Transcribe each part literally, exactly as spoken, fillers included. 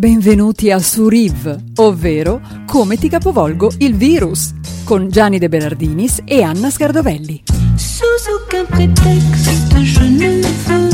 Benvenuti a Suriv, ovvero Come ti capovolgo il virus, con Gianni De Bernardinis e Anna Scardovelli. Sous aucun prétexte, je ne veux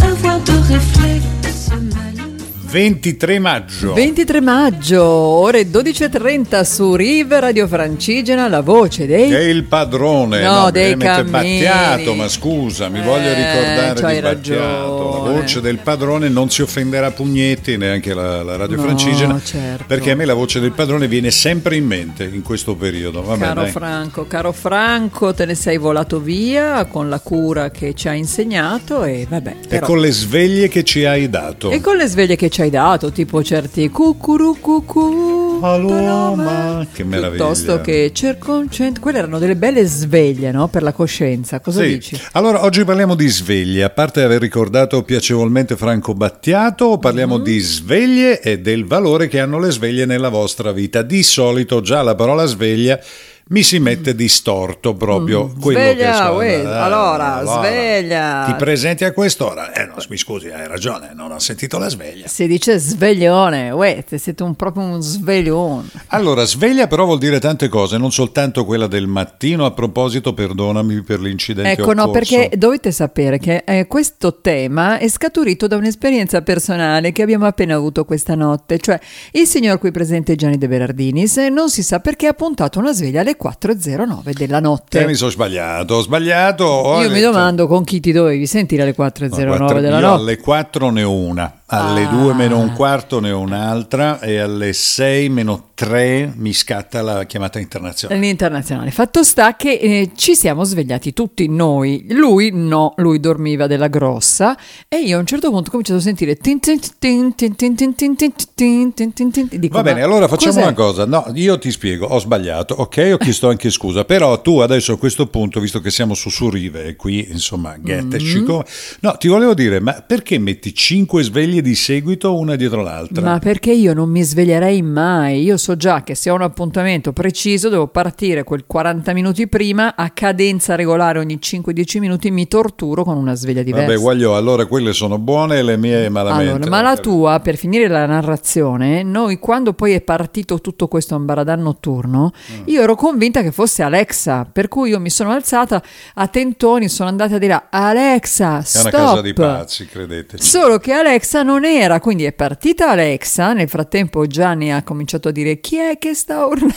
avoir de réflexe malin. ventitré maggio, ventitré maggio, ore dodici e trenta su River Radio Francigena, la voce dei... È il padrone, no, no dei cammini. Battiato, ma scusa, mi eh, voglio ricordare cioè di Battiato. Ragione. La voce del padrone, non si offenderà Pugnetti, neanche la, la Radio no, Francigena, certo. Perché a me la voce del padrone viene sempre in mente in questo periodo. Vabbè, caro dai. Franco, caro Franco, te ne sei volato via con la cura che ci ha insegnato e vabbè. Però... E con le sveglie che ci hai dato. E con le sveglie che ci hai dato, tipo certi cucurucucù, paloma, che meraviglia, piuttosto che circoncent... Quelle erano delle belle sveglie, no? Per la coscienza, cosa sì. dici? Allora, oggi parliamo di sveglie, a parte aver ricordato piacevolmente Franco Battiato, parliamo mm-hmm. di sveglie e del valore che hanno le sveglie nella vostra vita. Di solito già la parola sveglia mi si mette distorto proprio mm. quello sveglia, che so, eh, allora, allora sveglia, ti presenti a quest'ora, eh no mi scusi, hai ragione, non ho sentito la sveglia, si dice sveglione, uè, siete un, proprio un sveglione. Allora sveglia però vuol dire tante cose, non soltanto quella del mattino. A proposito, perdonami per l'incidente ecco occorso. No, perché dovete sapere che eh, questo tema è scaturito da un'esperienza personale che abbiamo appena avuto questa notte, cioè il signor qui presente Gianni De Bernardinis non si sa perché ha puntato una sveglia alle quattro e zero nove della notte. Te mi sono sbagliato, ho sbagliato. Ho Io detto... mi domando con chi ti dovevi sentire alle quattro e zero nove no, della notte. Alle quattro ne ho una, alle ah. due meno un quarto ne ho un'altra e alle sei meno tre mi scatta la chiamata internazionale. L'internazionale. Fatto sta che eh, ci siamo svegliati tutti noi. Lui no, lui dormiva della grossa e io a un certo punto ho cominciato a sentire tin tin tin tin tin tin tin tin tin tin tin tin. Dico, va bene, allora facciamo cos'è? Una cosa. No, io ti spiego, ho sbagliato, ok? Ho chiesto anche scusa, però tu adesso a questo punto, visto che siamo su Surive e qui, insomma, mm-hmm. come... no, ti volevo dire, ma perché metti cinque sveglie di seguito una dietro l'altra? Ma perché io non mi sveglierei mai, io so già che se ho un appuntamento preciso devo partire quel quaranta minuti prima, a cadenza regolare ogni cinque dieci minuti mi torturo con una sveglia diversa. Vabbè guaglio, allora quelle sono buone, le mie malamente. Allora, ma la tua, per finire la narrazione, noi quando poi è partito tutto questo ambaradan notturno, mm. io ero convinta che fosse Alexa, per cui io mi sono alzata a tentoni, sono andata a dire Alexa stop. È una casa di pazzi, credeteci. Solo che Alexa non Non era, quindi è partita Alexa. Nel frattempo Gianni ha cominciato a dire chi è che sta urlando.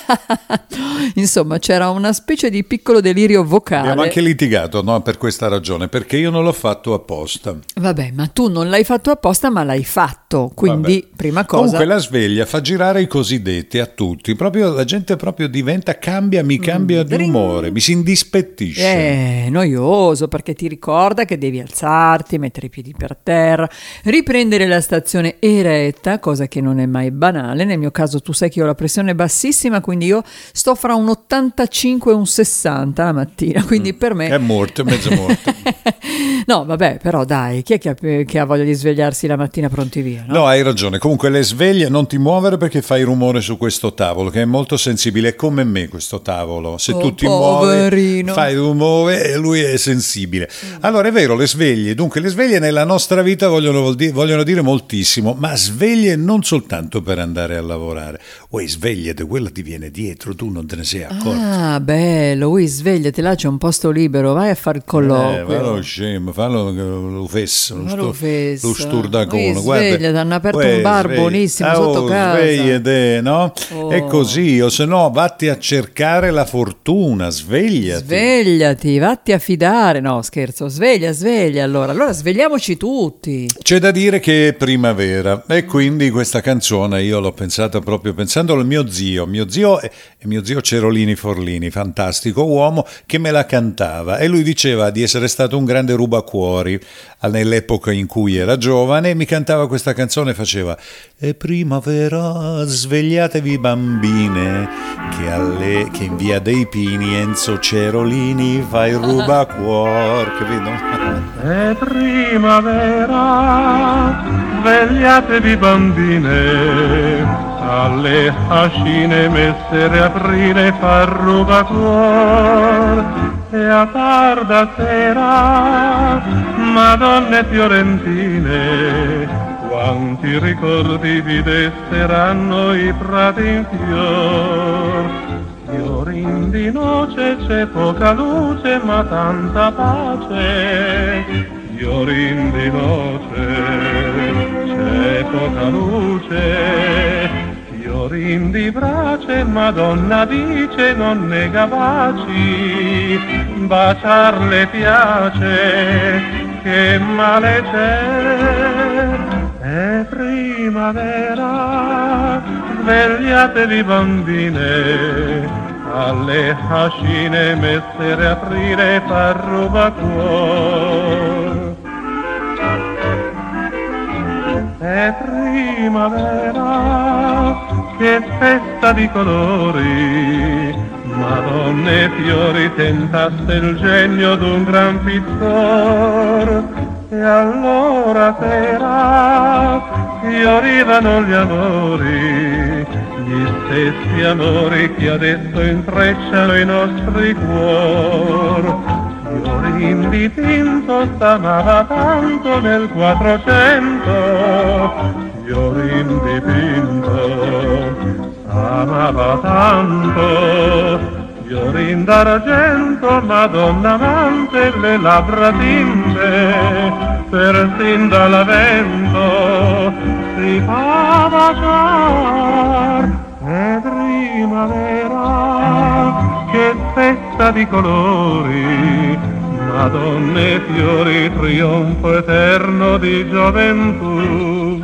Insomma, c'era una specie di piccolo delirio vocale. Abbiamo anche litigato, no? Per questa ragione, perché io non l'ho fatto apposta. Vabbè, ma tu non l'hai fatto apposta, ma l'hai fatto. Quindi, vabbè, prima cosa. Comunque la sveglia fa girare i cosiddetti a tutti. Proprio la gente proprio diventa cambia, mi cambia mm, di umore, mi si indispettisce. È noioso perché ti ricorda che devi alzarti, mettere i piedi per terra, riprendere la stazione eretta, cosa che non è mai banale. Nel mio caso tu sai che io ho la pressione bassissima, quindi io sto fra un ottantacinque e un sessanta la mattina, quindi mm, per me è morto, mezzo morto. No vabbè, però dai, chi è che ha, che ha voglia di svegliarsi la mattina pronti via, no? No, hai ragione, comunque le sveglie, non ti muovere perché fai rumore su questo tavolo che è molto sensibile, è come me questo tavolo, se oh, tu ti poverino. muovi fai rumore e lui è sensibile. mm. Allora è vero, le sveglie, dunque le sveglie nella nostra vita vogliono, vogliono dire moltissimo, ma sveglie non soltanto per andare a lavorare. Uè, svegliate, quella ti viene dietro, tu non te ne sei accorto. Ah, bello, uè, svegliate, là c'è un posto libero, vai a fare il colloquio. Eh, fallo scemo, fallo lo fesso, lo, lo, stu- lo sturdacone. Svegliate, hanno aperto uè, un bar svegli- buonissimo ah, oh, sotto casa. Svegliate, no? Oh. È così, o se no vatti a cercare la fortuna, svegliati. Svegliati, vatti a fidare, no scherzo, sveglia, sveglia allora. Allora svegliamoci tutti. C'è da dire che è primavera e quindi questa canzone io l'ho pensata proprio pensando al mio zio, mio zio e mio zio Cerolini Forlini, fantastico uomo, che me la cantava e lui diceva di essere stato un grande rubacuori nell'epoca in cui era giovane, mi cantava questa canzone, faceva è primavera, svegliatevi bambine che, alle, che in via dei Pini Enzo Cerolini fa il rubacuor, capito? È primavera, svegliatevi bambine, alle ascine messere aprile fa rubacuor, e a tarda sera madonne fiorentine quanti ricordi vi desteranno i prati in fior. Fiorin di noce, c'è poca luce ma tanta pace. Fiorin di noce, c'è poca luce. Fiorin di brace, Madonna dice non nega baci. Baciarle piace, che male c'è, è primavera, svegliatevi bambine, alle ascine mettere aprire far rubacuor. È primavera, che festa di colori, Madonne e fiori tentaste il genio d'un gran pittor. E allora sera fiorivano gli amori, gli stessi amori che adesso intrecciano i nostri cuor. Fiorin di tinto s'amava tanto nel Quattrocento, fiorin di tinto amava tanto, fiorin d'argento, Madonna amante, le labbra tinte, persin dall'avento si fa baciar. È primavera, che festa di colori, Madonna e fiori, trionfo eterno di gioventù.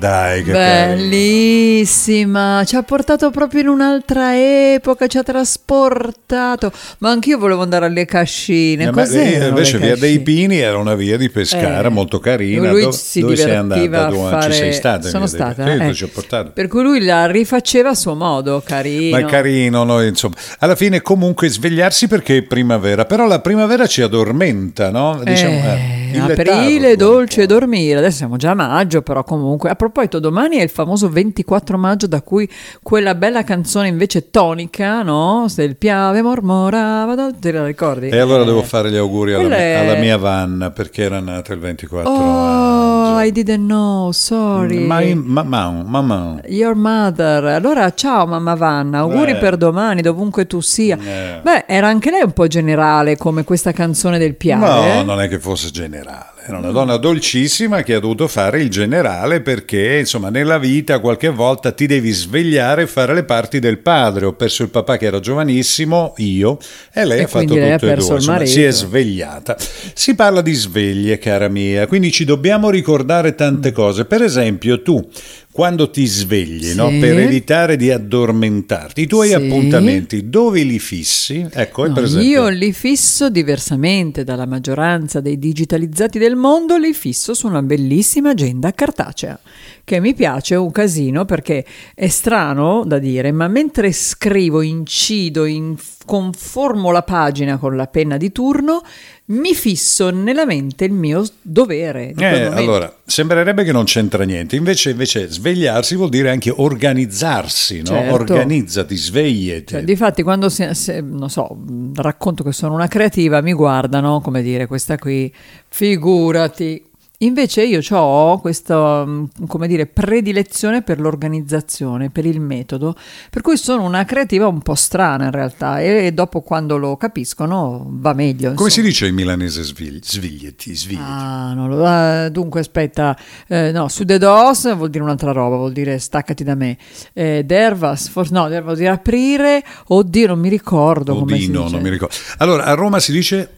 Dai, che bellissima, ci ha portato proprio in un'altra epoca, ci ha trasportato. Ma anch'io volevo andare alle cascine. Cos'erano invece le via cascine? Dei Pini era una via di Pescara eh, molto carina. Lui Do- si dove sei andata? A dove fare... Ci sei stata? Sono stata. Eh. Ci ho portato. Per cui lui la rifaceva a suo modo, carino. Ma carino, no? Insomma, alla fine comunque svegliarsi perché è primavera, però la primavera ci addormenta, no? Diciamo, eh, eh, aprile, dolce dormire. Adesso siamo già a maggio, però comunque. A proposito, domani è il famoso ventiquattro maggio, da cui quella bella canzone invece tonica, no? Se il piave mormorava, te la ricordi? E allora eh. devo fare gli auguri alla, è... alla mia Vanna, perché era nata il ventiquattro maggio. Oh, maggio. I didn't know, sorry. My, ma, ma, ma, ma. Your mother. Allora, ciao mamma Vanna, auguri Beh. per domani, dovunque tu sia. Eh. Beh, era anche lei un po' generale come questa canzone del piave. No, eh? non è che fosse generale. Era una donna dolcissima che ha dovuto fare il generale perché, insomma, nella vita qualche volta ti devi svegliare e fare le parti del padre. Ho perso il papà che era giovanissimo, io, e lei e ha fatto lei tutto e due, insomma, si è svegliata. Si parla di sveglie, cara mia, quindi ci dobbiamo ricordare tante cose. Per esempio, tu, quando ti svegli, sì. no? per evitare di addormentarti, i tuoi sì. appuntamenti, dove li fissi? Ecco, no, per esempio... Io li fisso diversamente dalla maggioranza dei digitalizzati del mondo, li fisso su una bellissima agenda cartacea, che mi piace un casino perché è strano da dire, ma mentre scrivo, incido, in, conformo la pagina con la penna di turno, mi fisso nella mente il mio dovere. Eh, allora, sembrerebbe che non c'entra niente, invece, invece svegliarsi vuol dire anche organizzarsi, no? Certo. Organizzati, svegliati. Cioè, difatti, quando se, se, non so, racconto che sono una creativa, mi guardano, come dire, questa qui, figurati. Invece io ho questa, come dire, predilezione per l'organizzazione, per il metodo, per cui sono una creativa un po' strana in realtà, e dopo quando lo capiscono va meglio. Insomma. Come si dice in milanese svigli, sviglietti, sviglietti? Ah, non lo, ah, dunque aspetta, eh, no, su de dos vuol dire un'altra roba, vuol dire staccati da me, eh, dervas, forse no, dervas vuol dire aprire, oddio non mi ricordo oddio, come si dice. Non mi ricordo. Allora a Roma si dice...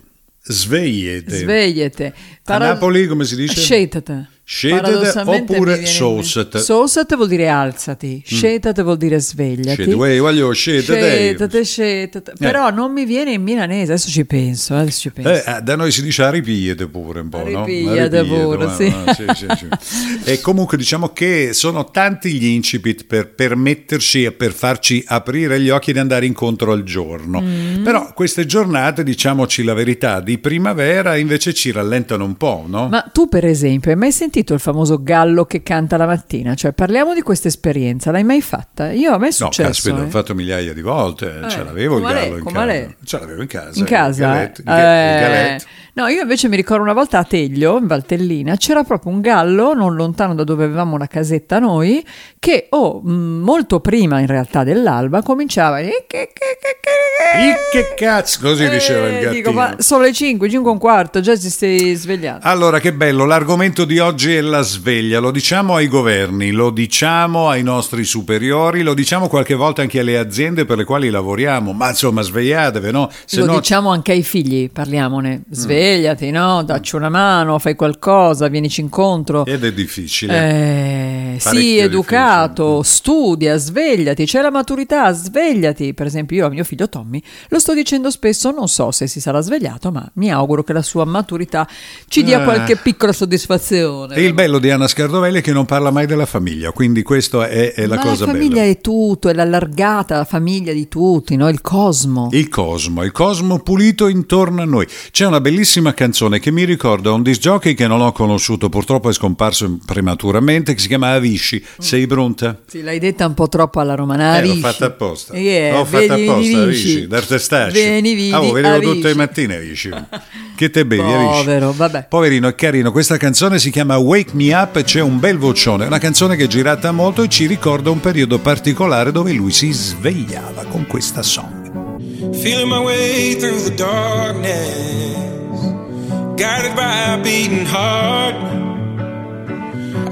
Svegliete. Svegliete. Para... A Napoli come si dice? Scetate. Scetate oppure sosate. Sosate vuol dire alzati, scetate mm. vuol dire svegliati. Scetate, voglio scetate. Scetate, però non mi viene in milanese, adesso ci penso, adesso ci penso. Eh, da noi si dice arripigliate pure un po', arripigliate no? Arripigliate pure, sì. Ma, ma, sì, sì, sì. E comunque diciamo che sono tanti gli incipit per permetterci e per farci aprire gli occhi ed andare incontro al giorno. Mm. Però queste giornate, diciamoci la verità, di primavera invece ci rallentano un po', no? Ma tu per esempio hai mai sentito sentito il famoso gallo che canta la mattina? Cioè, parliamo di questa esperienza, l'hai mai fatta? Io, a me è successo. No, caspita, eh? L'ho fatto migliaia di volte, eh, ce l'avevo il gallo in casa. Ce l'avevo in casa. In casa? Galette, eh, il galette. No, io invece mi ricordo una volta a Teglio, in Valtellina, c'era proprio un gallo, non lontano da dove avevamo una casetta noi, che oh, molto prima in realtà dell'alba cominciava... E che, che, che, che, e che cazzo, così eh, diceva il gattino. Dico, ma sono le cinque, cinque e un quarto, già si stai svegliando. Allora, che bello, l'argomento di oggi è la sveglia. Lo diciamo ai governi, lo diciamo ai nostri superiori, lo diciamo qualche volta anche alle aziende per le quali lavoriamo, ma insomma svegliatevi, no? Se lo no... diciamo anche ai figli, parliamone, svegliati, no? Dacci una mano, fai qualcosa, vienici incontro. Ed è difficile, eh, sì, educato, difficile. Studia, svegliati, c'è la maturità, svegliati. Per esempio io a mio figlio Tommy lo sto dicendo spesso, non so se si sarà svegliato, ma mi auguro che la sua maturità ci dia eh. qualche piccola soddisfazione. E il bello di Anna Scardovelli è che non parla mai della famiglia, quindi questa è, è la ma cosa bella. La famiglia bella. È tutto, è l'allargata la famiglia di tutti, no? Il cosmo. Il cosmo, il cosmo pulito intorno a noi. C'è una bellissima canzone che mi ricorda un disc jockey che non ho conosciuto, purtroppo è scomparso prematuramente, che si chiama Avicii. Mm. Sei pronta? Sì, l'hai detta un po' troppo alla romana. Eh, l'ho fatta apposta. Yeah, l'ho fatta vedi, apposta, Avicii, dal testaccio. Vieni, vieni, ah, oh, vedevo tutte le mattine Avicii. Che te bevi, Avicii. Povero, vabbè. Poverino, è carino. Questa canzone si chiama Wake Me Up, c'è un bel vocione, è una canzone che è girata molto e ci ricorda un periodo particolare dove lui si svegliava con questa song. Feeling my way through the darkness, guided by a beating heart.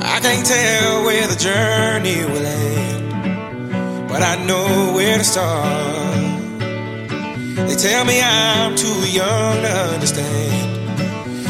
I can't tell where the journey will end, but I know where to start. They tell me I'm too young to understand.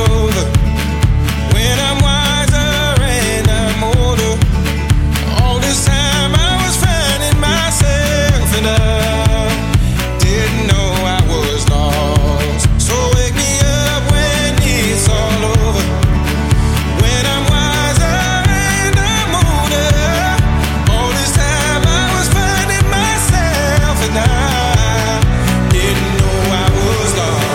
over, when I'm wiser and I'm older. All this time I was finding myself and I didn't know I was lost. So wake me up when it's all over, when I'm wiser and I'm older. All this time I was finding myself and I didn't know I was lost.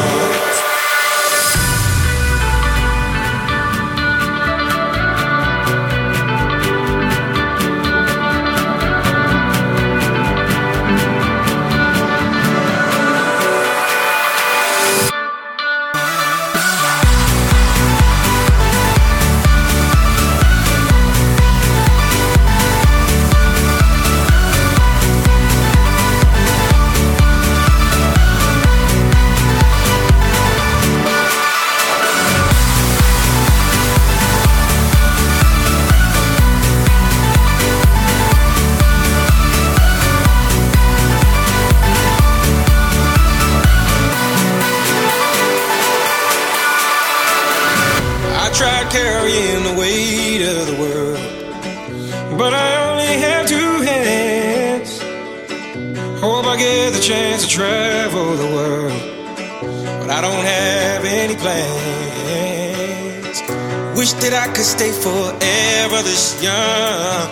Carrying the weight of the world, but I only have two hands. Hope I get the chance to travel the world, but I don't have any plans. Wish that I could stay forever this young,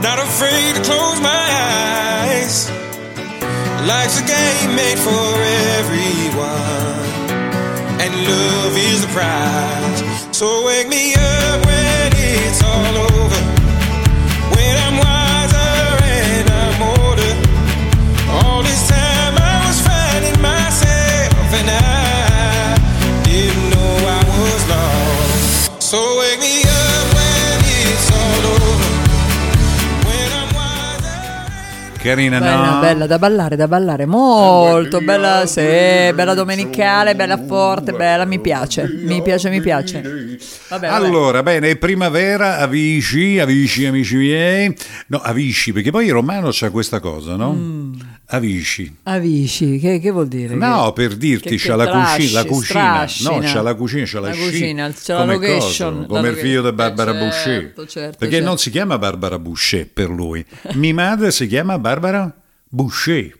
not afraid to close my eyes. Life's a game made for everyone, and love is the prize. So wake me up when it's all over, when I'm wiser and I'm older. All this time I was finding myself and I didn't know I was lost. So wake me up when it's all over, when I'm wiser. Carina, no? Bella, bella, da ballare, da ballare, molto bella, sì, bella domenicale, bella forte, bella, mi piace, mi piace, mi piace. Vabbè, vabbè. Allora, bene, è primavera, Avicii, Avicii, amici miei. No, Avicii, perché poi il romano c'ha questa cosa, no? Mm. Avicii. Avicii, che, che vuol dire? No, che, per dirti, che, c'ha che la, trasci, cucina, la cucina, strascina. No, c'ha la cucina, c'ha la, la cucina, sci, c'ha come la location. Cosa, come il figlio di Barbara certo, Boucher. Certo, perché certo. Non si chiama Barbara Boucher per lui. Mi madre si chiama Barbara Boucher,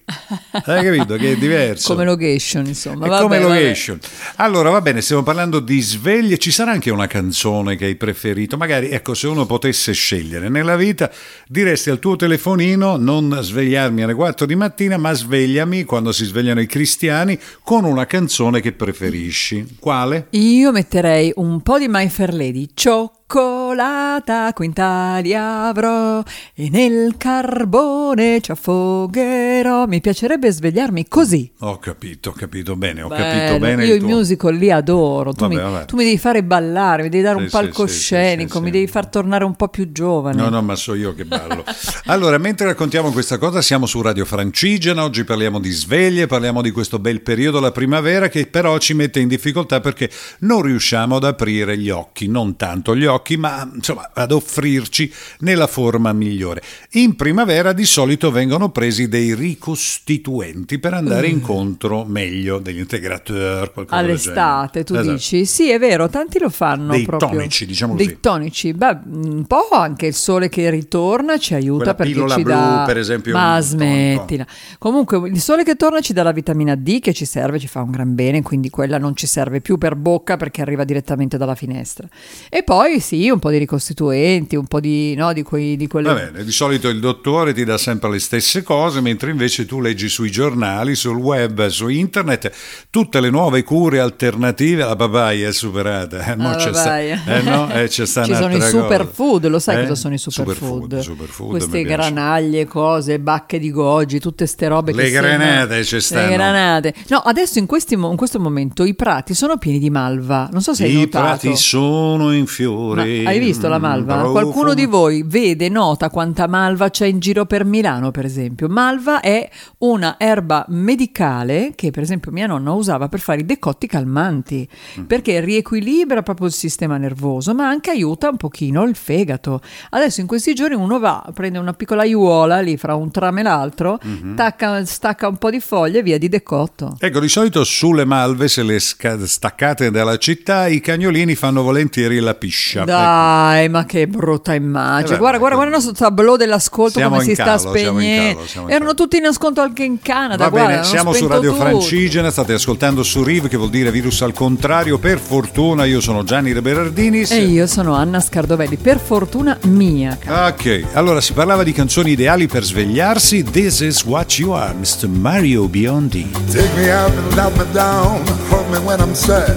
hai capito che è diverso come location, insomma. È vabbè, come location, vabbè. Allora va bene, stiamo parlando di sveglie. Ci sarà anche una canzone che hai preferito, magari, ecco, se uno potesse scegliere nella vita, diresti al tuo telefonino: non svegliarmi alle quattro di mattina, ma svegliami quando si svegliano i cristiani, con una canzone che preferisci. Quale? Io metterei un po' di My Fair Lady. Ciò cioccolata quint'aria avrò e nel carbone ci affogherò. Mi piacerebbe svegliarmi così. Ho capito, ho capito bene, ho Bello. capito bene. Io il, il tuo... musical li adoro. Tu, vabbè, mi, vabbè. tu mi devi fare ballare, mi devi dare sì, un palcoscenico, sì, sì, sì, mi sì. devi far tornare un po' più giovane. No, no, ma so io che ballo. Allora, mentre raccontiamo questa cosa, siamo su Radio Francigena, oggi parliamo di sveglie, parliamo di questo bel periodo, la primavera, che però ci mette in difficoltà perché non riusciamo ad aprire gli occhi, non tanto gli occhi, ma insomma ad offrirci nella forma migliore. In primavera di solito vengono presi dei ricostituenti per andare mm. incontro meglio, degli integrateur, qualcosa all'estate, tu esatto. dici? Sì, è vero, tanti lo fanno, dei proprio tonici, diciamo così. Dei tonici, beh, un po' anche il sole che ritorna ci aiuta, quella perché ci blu, dà per esempio, ma smettila tonico. Comunque il sole che torna ci dà la vitamina D che ci serve, ci fa un gran bene, quindi quella non ci serve più per bocca perché arriva direttamente dalla finestra. E poi si sì, un po' di ricostituenti, un po' di no di quei di quelle... Va bene, di solito il dottore ti dà sempre le stesse cose, mentre invece tu leggi sui giornali, sul web, su internet, tutte le nuove cure alternative. La papaya è superata, eh, no, c'è sta, eh, no? Eh, c'è sta ci sono i superfood, lo sai eh? cosa sono i superfood? Super super queste granaglie, cose, bacche di goji, tutte ste robe, le che granate c'è stanno. Le granate, no, adesso in, questi, in questo momento i prati sono pieni di malva, non so se hai notato. I prati sono in fiore. Ma hai visto la malva? Profumo. Qualcuno di voi vede, nota quanta malva c'è in giro per Milano, per esempio? Malva è una erba medicale che, per esempio, mia nonna usava per fare i decotti calmanti, mm. perché riequilibra proprio il sistema nervoso, ma anche aiuta un pochino il fegato. Adesso in questi giorni uno va, prende una piccola aiuola lì fra un tram e l'altro, mm-hmm. tacca, stacca un po' di foglie e via di decotto. Ecco, di solito sulle malve, se le sca- staccate dalla città, i cagnolini fanno volentieri la piscia. Dai, ma che brutta immagine. Eh, guarda, guarda, guarda il nostro tableau dell'ascolto, siamo come si calo, sta spegnendo. Erano tutti in ascolto anche in Canada. Va guarda, bene, siamo su Radio tutto. Francigena, state ascoltando su R I V, che vuol dire virus al contrario. Per fortuna, io sono Gianni De Bernardinis. E io sono Anna Scardovelli, per fortuna mia. Cara. Ok, allora si parlava di canzoni ideali per svegliarsi. This is what you are, mister Mario Biondi. Take me up and up and down, hold me when I'm sad.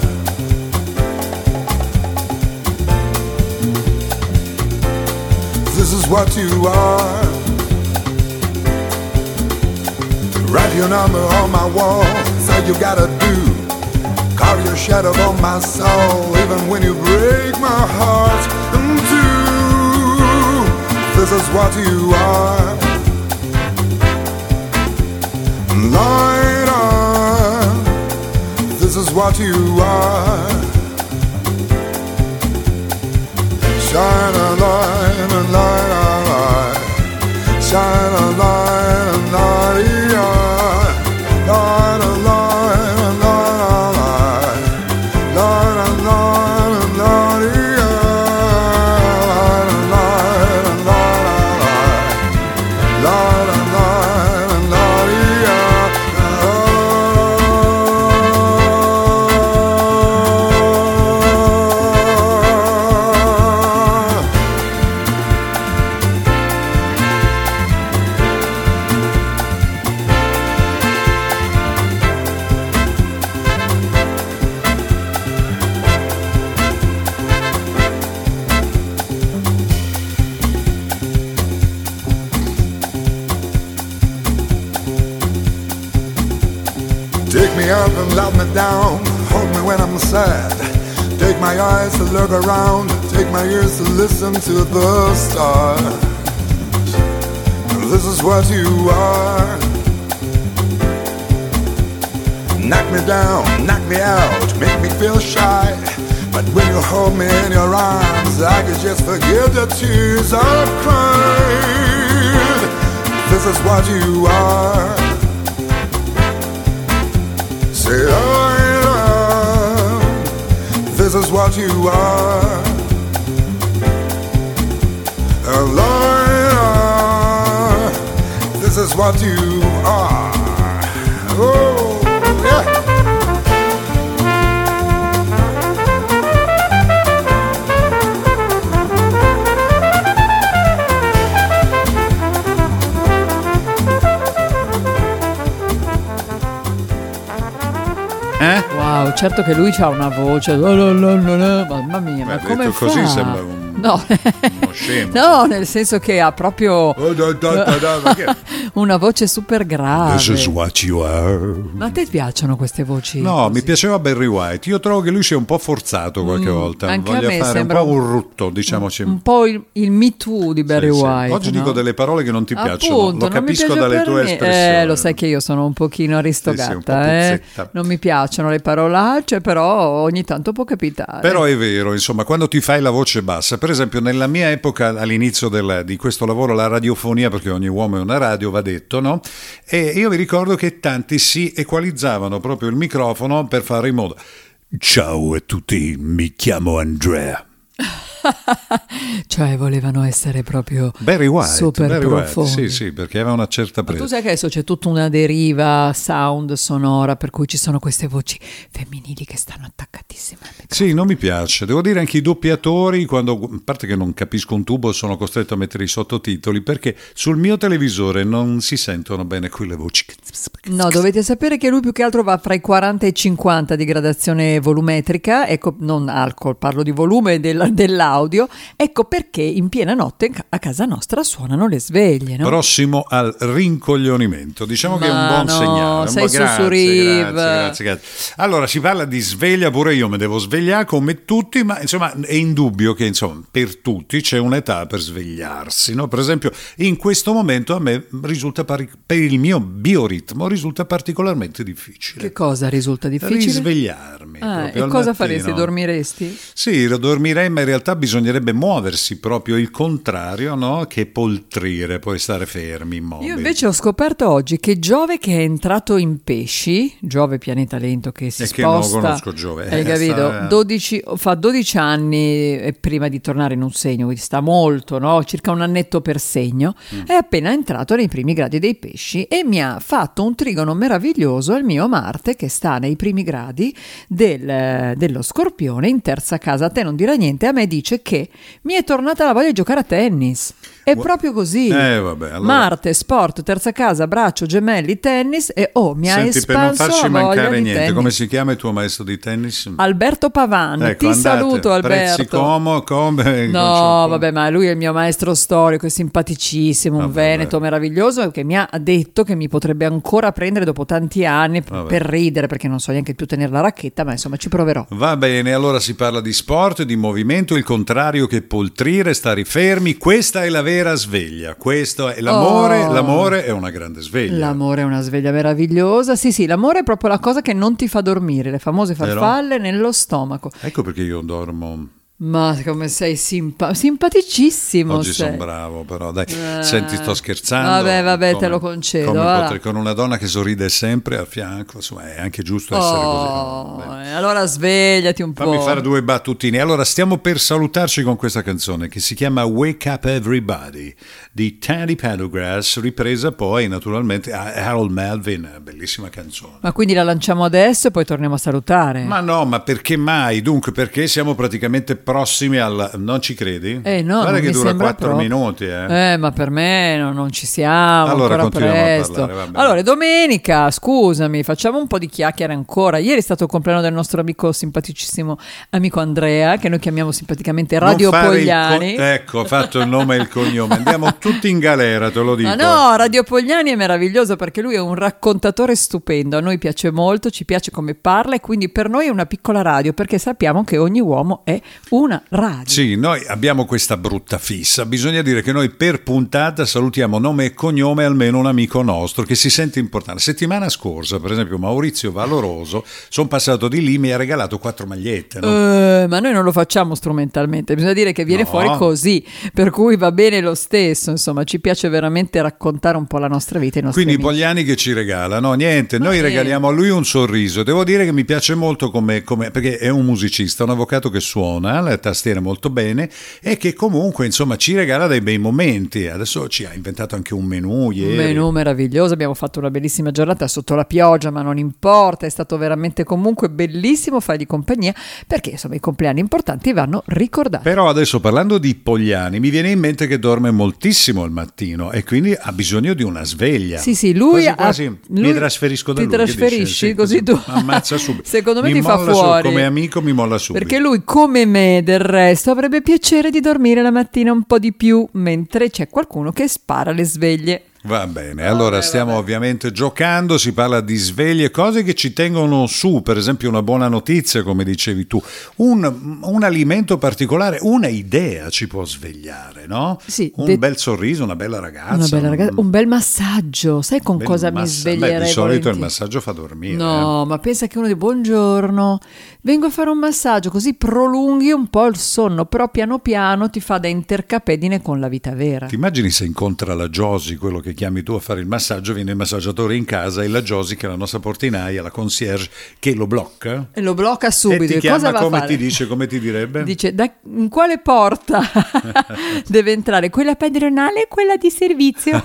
This is what you are. Write your number on my wall, say you gotta do. Carve your shadow on my soul, even when you break my heart in two. This is what you are. Light on. This is what you are. Shine a light and light a light. Shine a light and light a light. Light a light and light a light. Light a light and light a light. Light a light and light a light. Light a light and light a light. Love me down, hold me when I'm sad. Take my eyes to look around, take my ears to listen to the stars. This is what you are. Knock me down, knock me out, make me feel shy. But when you hold me in your arms, I could just forgive the tears I've cried. This is what you are. Say I love. This is what you are. A liar. This is what you are. Oh. Eh? Wow, certo che lui c'ha una voce, mamma mia, ma come detto fa? Così sembra un, no. uno scemo. No, nel senso che ha proprio una voce super grave. This is what you are. Ma a te piacciono queste voci? No, così? Mi piaceva Barry White. Io trovo che lui sia un po' forzato qualche mm, volta. Anche Voglia a me fare sembra un po' un rutto, diciamoci. Un po' il, il Me Too di Barry sì, White. Sì. Oggi no? dico delle parole che non ti Appunto, piacciono, lo capisco dalle tue me. espressioni. Eh, lo sai che io sono un pochino aristogatta, sì, sì, un po' eh. non mi piace. Le parolacce, però ogni tanto può capitare. Però è vero, insomma, quando ti fai la voce bassa, per esempio nella mia epoca all'inizio del, di questo lavoro, la radiofonia, perché ogni uomo è una radio, va detto, no? E io vi ricordo che tanti si equalizzavano proprio il microfono per fare in modo: ciao a tutti, mi chiamo Andrea. Cioè volevano essere proprio Barry White, super Barry profondi. White, sì, sì, perché aveva una certa presa. Ma tu sai che adesso c'è tutta una deriva sound sonora per cui ci sono queste voci femminili che stanno attaccatissime. Sì, non mi piace. Devo dire anche i doppiatori, quando, a parte che non capisco un tubo, sono costretto a mettere i sottotitoli perché sul mio televisore non si sentono bene quelle voci. No, dovete sapere che lui più che altro va fra i quaranta e i cinquanta di gradazione volumetrica, ecco, non alcol, parlo di volume della dell'audio, ecco perché in piena notte a casa nostra suonano le sveglie, no? Prossimo al rincoglionimento, diciamo. Ma che è un buon no, segnale, sei un su grazie, su grazie, grazie, grazie. Allora si parla di sveglia, pure io mi devo svegliare come tutti, ma insomma è indubbio che insomma per tutti c'è un'età per svegliarsi, no? Per esempio in questo momento a me risulta pari- per il mio bioritmo risulta particolarmente difficile. Che cosa risulta difficile? Risvegliarmi. Ah, e cosa mattino. Faresti? Dormiresti? Sì, lo dormirei, ma in realtà bisognerebbe muoversi, proprio il contrario, no? Che poltrire, poi stare fermi, immobili. Io invece ho scoperto oggi che Giove, che è entrato in pesci, Giove pianeta lento che si e sposta, che non conosco Giove, hai capito? dodici, fa dodici anni prima di tornare in un segno, quindi sta molto, no? Circa un annetto per segno, mm. è appena entrato nei primi gradi dei pesci e mi ha fatto un trigono meraviglioso al mio Marte che sta nei primi gradi del, dello Scorpione in terza casa. A te non dirà niente, a me dice che mi è tornata la voglia di giocare a tennis. È What? Proprio così. Eh, vabbè, allora. Marte, sport, terza casa, braccio, gemelli, tennis e oh, mi Senti, ha espanso la voglia. Per non farci mancare niente, tennis. Come si chiama il tuo maestro di tennis? Alberto Pavani. Ecco, ti andate, saluto Alberto. Prezzi como, come, no, vabbè, ma lui è il mio maestro storico, è simpaticissimo, vabbè, un veneto vabbè. meraviglioso che mi ha detto che mi potrebbe ancora prendere dopo tanti anni vabbè. per ridere, perché non so neanche più tenere la racchetta, ma insomma ci proverò. Va bene, allora si parla di sport, di movimento, il contrario che poltrire, stare fermi, questa è la vera sveglia, questo è l'amore, oh. l'amore è una grande sveglia. L'amore è una sveglia meravigliosa, sì sì, l'amore è proprio la cosa che non ti fa dormire, le famose farfalle Però, nello stomaco. Ecco perché io dormo... Ma come sei simpa- simpaticissimo oggi sei. Sono bravo però dai eh. Senti, sto scherzando, vabbè vabbè come, te lo concedo come potrei, con una donna che sorride sempre a fianco, insomma è anche giusto essere oh, così. Beh. Allora svegliati un fammi po', fammi fare due battutine. Allora stiamo per salutarci con questa canzone che si chiama Wake Up Everybody di Teddy Pedagrass, ripresa poi naturalmente a Harold Melvin, bellissima canzone. Ma quindi la lanciamo adesso e poi torniamo a salutare? Ma no, ma perché mai? Dunque perché siamo praticamente prossimi al... non ci credi? Eh no, guarda che dura quattro minuti eh. eh ma per me no, non ci siamo, allora continuiamo presto. A parlare, vabbè. Allora domenica, scusami, facciamo un po' di chiacchiere ancora. Ieri è stato il compleanno del nostro amico simpaticissimo amico Andrea, che noi chiamiamo simpaticamente Radio Pogliani co- ecco, ho fatto il nome e il cognome, andiamo tutti in galera, te lo dico. Ma no, Radio Pogliani è meraviglioso perché lui è un raccontatore stupendo, a noi piace molto, ci piace come parla e quindi per noi è una piccola radio, perché sappiamo che ogni uomo è un una radio. Sì, noi abbiamo questa brutta fissa. Bisogna dire che noi per puntata salutiamo nome e cognome almeno un amico nostro che si sente importante. Settimana scorsa, per esempio, Maurizio Valoroso, sono passato di lì, mi ha regalato quattro magliette. No? Uh, ma noi non lo facciamo strumentalmente, bisogna dire che viene no. fuori così, per cui va bene lo stesso. Insomma, ci piace veramente raccontare un po' la nostra vita. I nostri Quindi amici. Pogliani che ci regala, no? Niente, ma noi sì. regaliamo a lui un sorriso. Devo dire che mi piace molto come, come perché è un musicista, un avvocato che suona la tastiera molto bene e che comunque insomma ci regala dei bei momenti. Adesso ci ha inventato anche un menù ieri. Un menù meraviglioso, abbiamo fatto una bellissima giornata sotto la pioggia, ma non importa, è stato veramente comunque bellissimo fargli compagnia, perché insomma i compleanni importanti vanno ricordati. Però adesso, parlando di Pogliani, mi viene in mente che dorme moltissimo al mattino e quindi ha bisogno di una sveglia. Sì, sì, lui, quasi, quasi ha, lui mi trasferisco da ti lui, trasferisci dice, così tu ammazza subito. Secondo me mi ti fa fuori. Su, come amico mi molla subito. Perché lui, come me del resto, avrebbe piacere di dormire la mattina un po' di più, mentre c'è qualcuno che spara le sveglie. Va bene, allora vabbè, stiamo vabbè. ovviamente giocando, si parla di sveglie, cose che ci tengono su, per esempio una buona notizia come dicevi tu, un, un alimento particolare, una idea ci può svegliare, no? Sì, un de- bel sorriso, una bella ragazza, una bella ragazza un, un bel massaggio, sai con cosa massa- mi sveglierei? Beh, di solito volentieri. Il massaggio fa dormire. No, eh. ma pensa che uno dice buongiorno, vengo a fare un massaggio, così prolunghi un po' il sonno, però piano piano ti fa da intercapedine con la vita vera. Ti immagini se incontra la Josi, quello che chiami tu a fare il massaggio, viene il massaggiatore in casa e la Josi, che è la nostra portinaia, la concierge, che lo blocca e lo blocca subito e ti chiama. Cosa va come a fare? Ti dice, come ti direbbe? Dice da, in quale porta deve entrare, quella padronale e quella di servizio.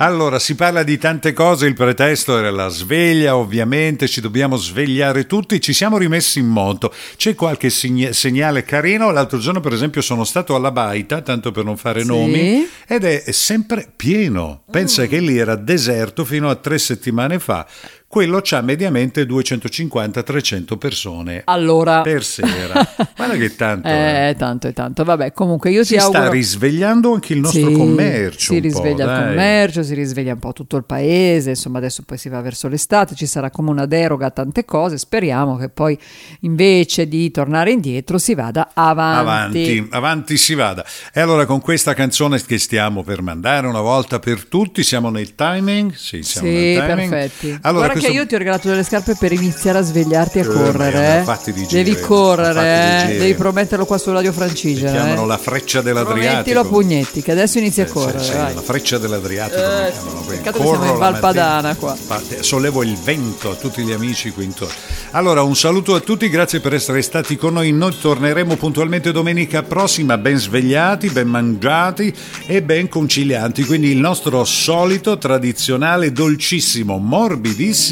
Allora si parla di tante cose, il pretesto era la sveglia, ovviamente ci dobbiamo svegliare tutti, ci siamo rimessi in moto, c'è qualche segne- segnale carino. L'altro giorno per esempio sono stato alla Baita, tanto per non fare sì. nomi, ed è sempre pieno, pensa mm. che lì era deserto fino a tre settimane fa. Quello c'ha mediamente duecentocinquanta trecento persone allora per sera. Guarda che tanto eh, è tanto è tanto. Vabbè, comunque io si ti auguro. Si sta risvegliando anche il nostro sì, commercio. Si risveglia il commercio, si risveglia un po' tutto il paese. Insomma, adesso poi si va verso l'estate, ci sarà come una deroga a tante cose. Speriamo che poi invece di tornare indietro si vada avanti. Avanti, avanti si vada. E allora con questa canzone che stiamo per mandare una volta per tutti, siamo nel timing? Sì, siamo sì, nel timing. Perfetti. Allora, perché io ti ho regalato delle scarpe per iniziare a svegliarti a eh, correre. Giri, devi correre, eh. devi prometterlo qua su Radio Francigena. Ti chiamano eh. la freccia dell'Adriatico. Promettilo a pugnetti, che adesso inizia eh, a correre. Sì, vai. La freccia dell'Adriatico. Eh, peccato che siamo in Val Padana qua. Sollevo il vento a tutti gli amici qui intorno. Allora, un saluto a tutti, grazie per essere stati con noi. Noi torneremo puntualmente domenica prossima, ben svegliati, ben mangiati e ben concilianti. Quindi il nostro solito, tradizionale, dolcissimo, morbidissimo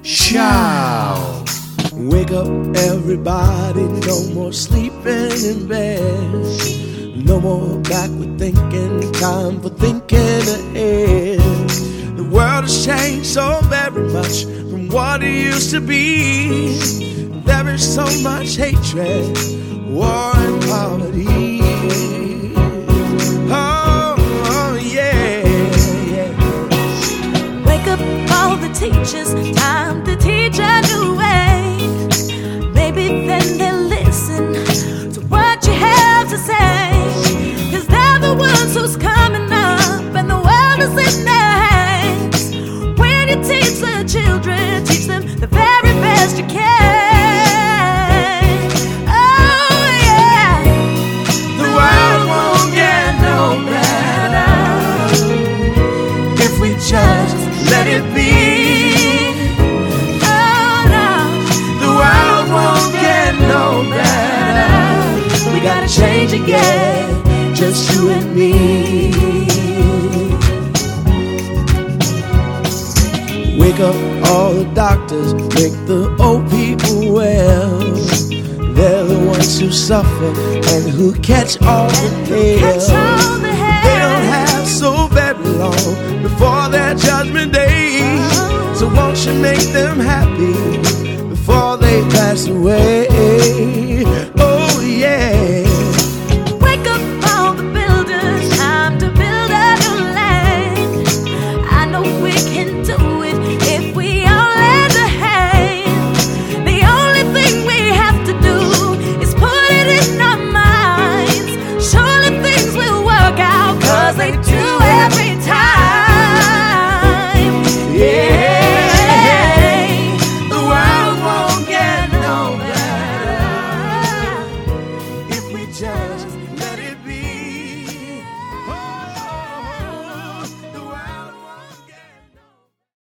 ciao. Wake up everybody, no more sleeping in bed, no more backward thinking, time for thinking ahead. The world has changed so very much from what it used to be. There is so much hatred, war and poverty. Oh, oh yeah, yeah. Wake up all the teachers, time to teach a new way. Maybe then they'll listen to what you have to say. Cause they're the ones who's coming up and the world is in their hands. When you teach the children, teach them the very best you can. Oh yeah, the world won't get no better if we just let it be. Gotta change again, just you and me. Wake up all the doctors, make the old people well. They're the ones who suffer and who catch all the care. They don't have so very long before their judgment day. So won't you make them happy before they pass away?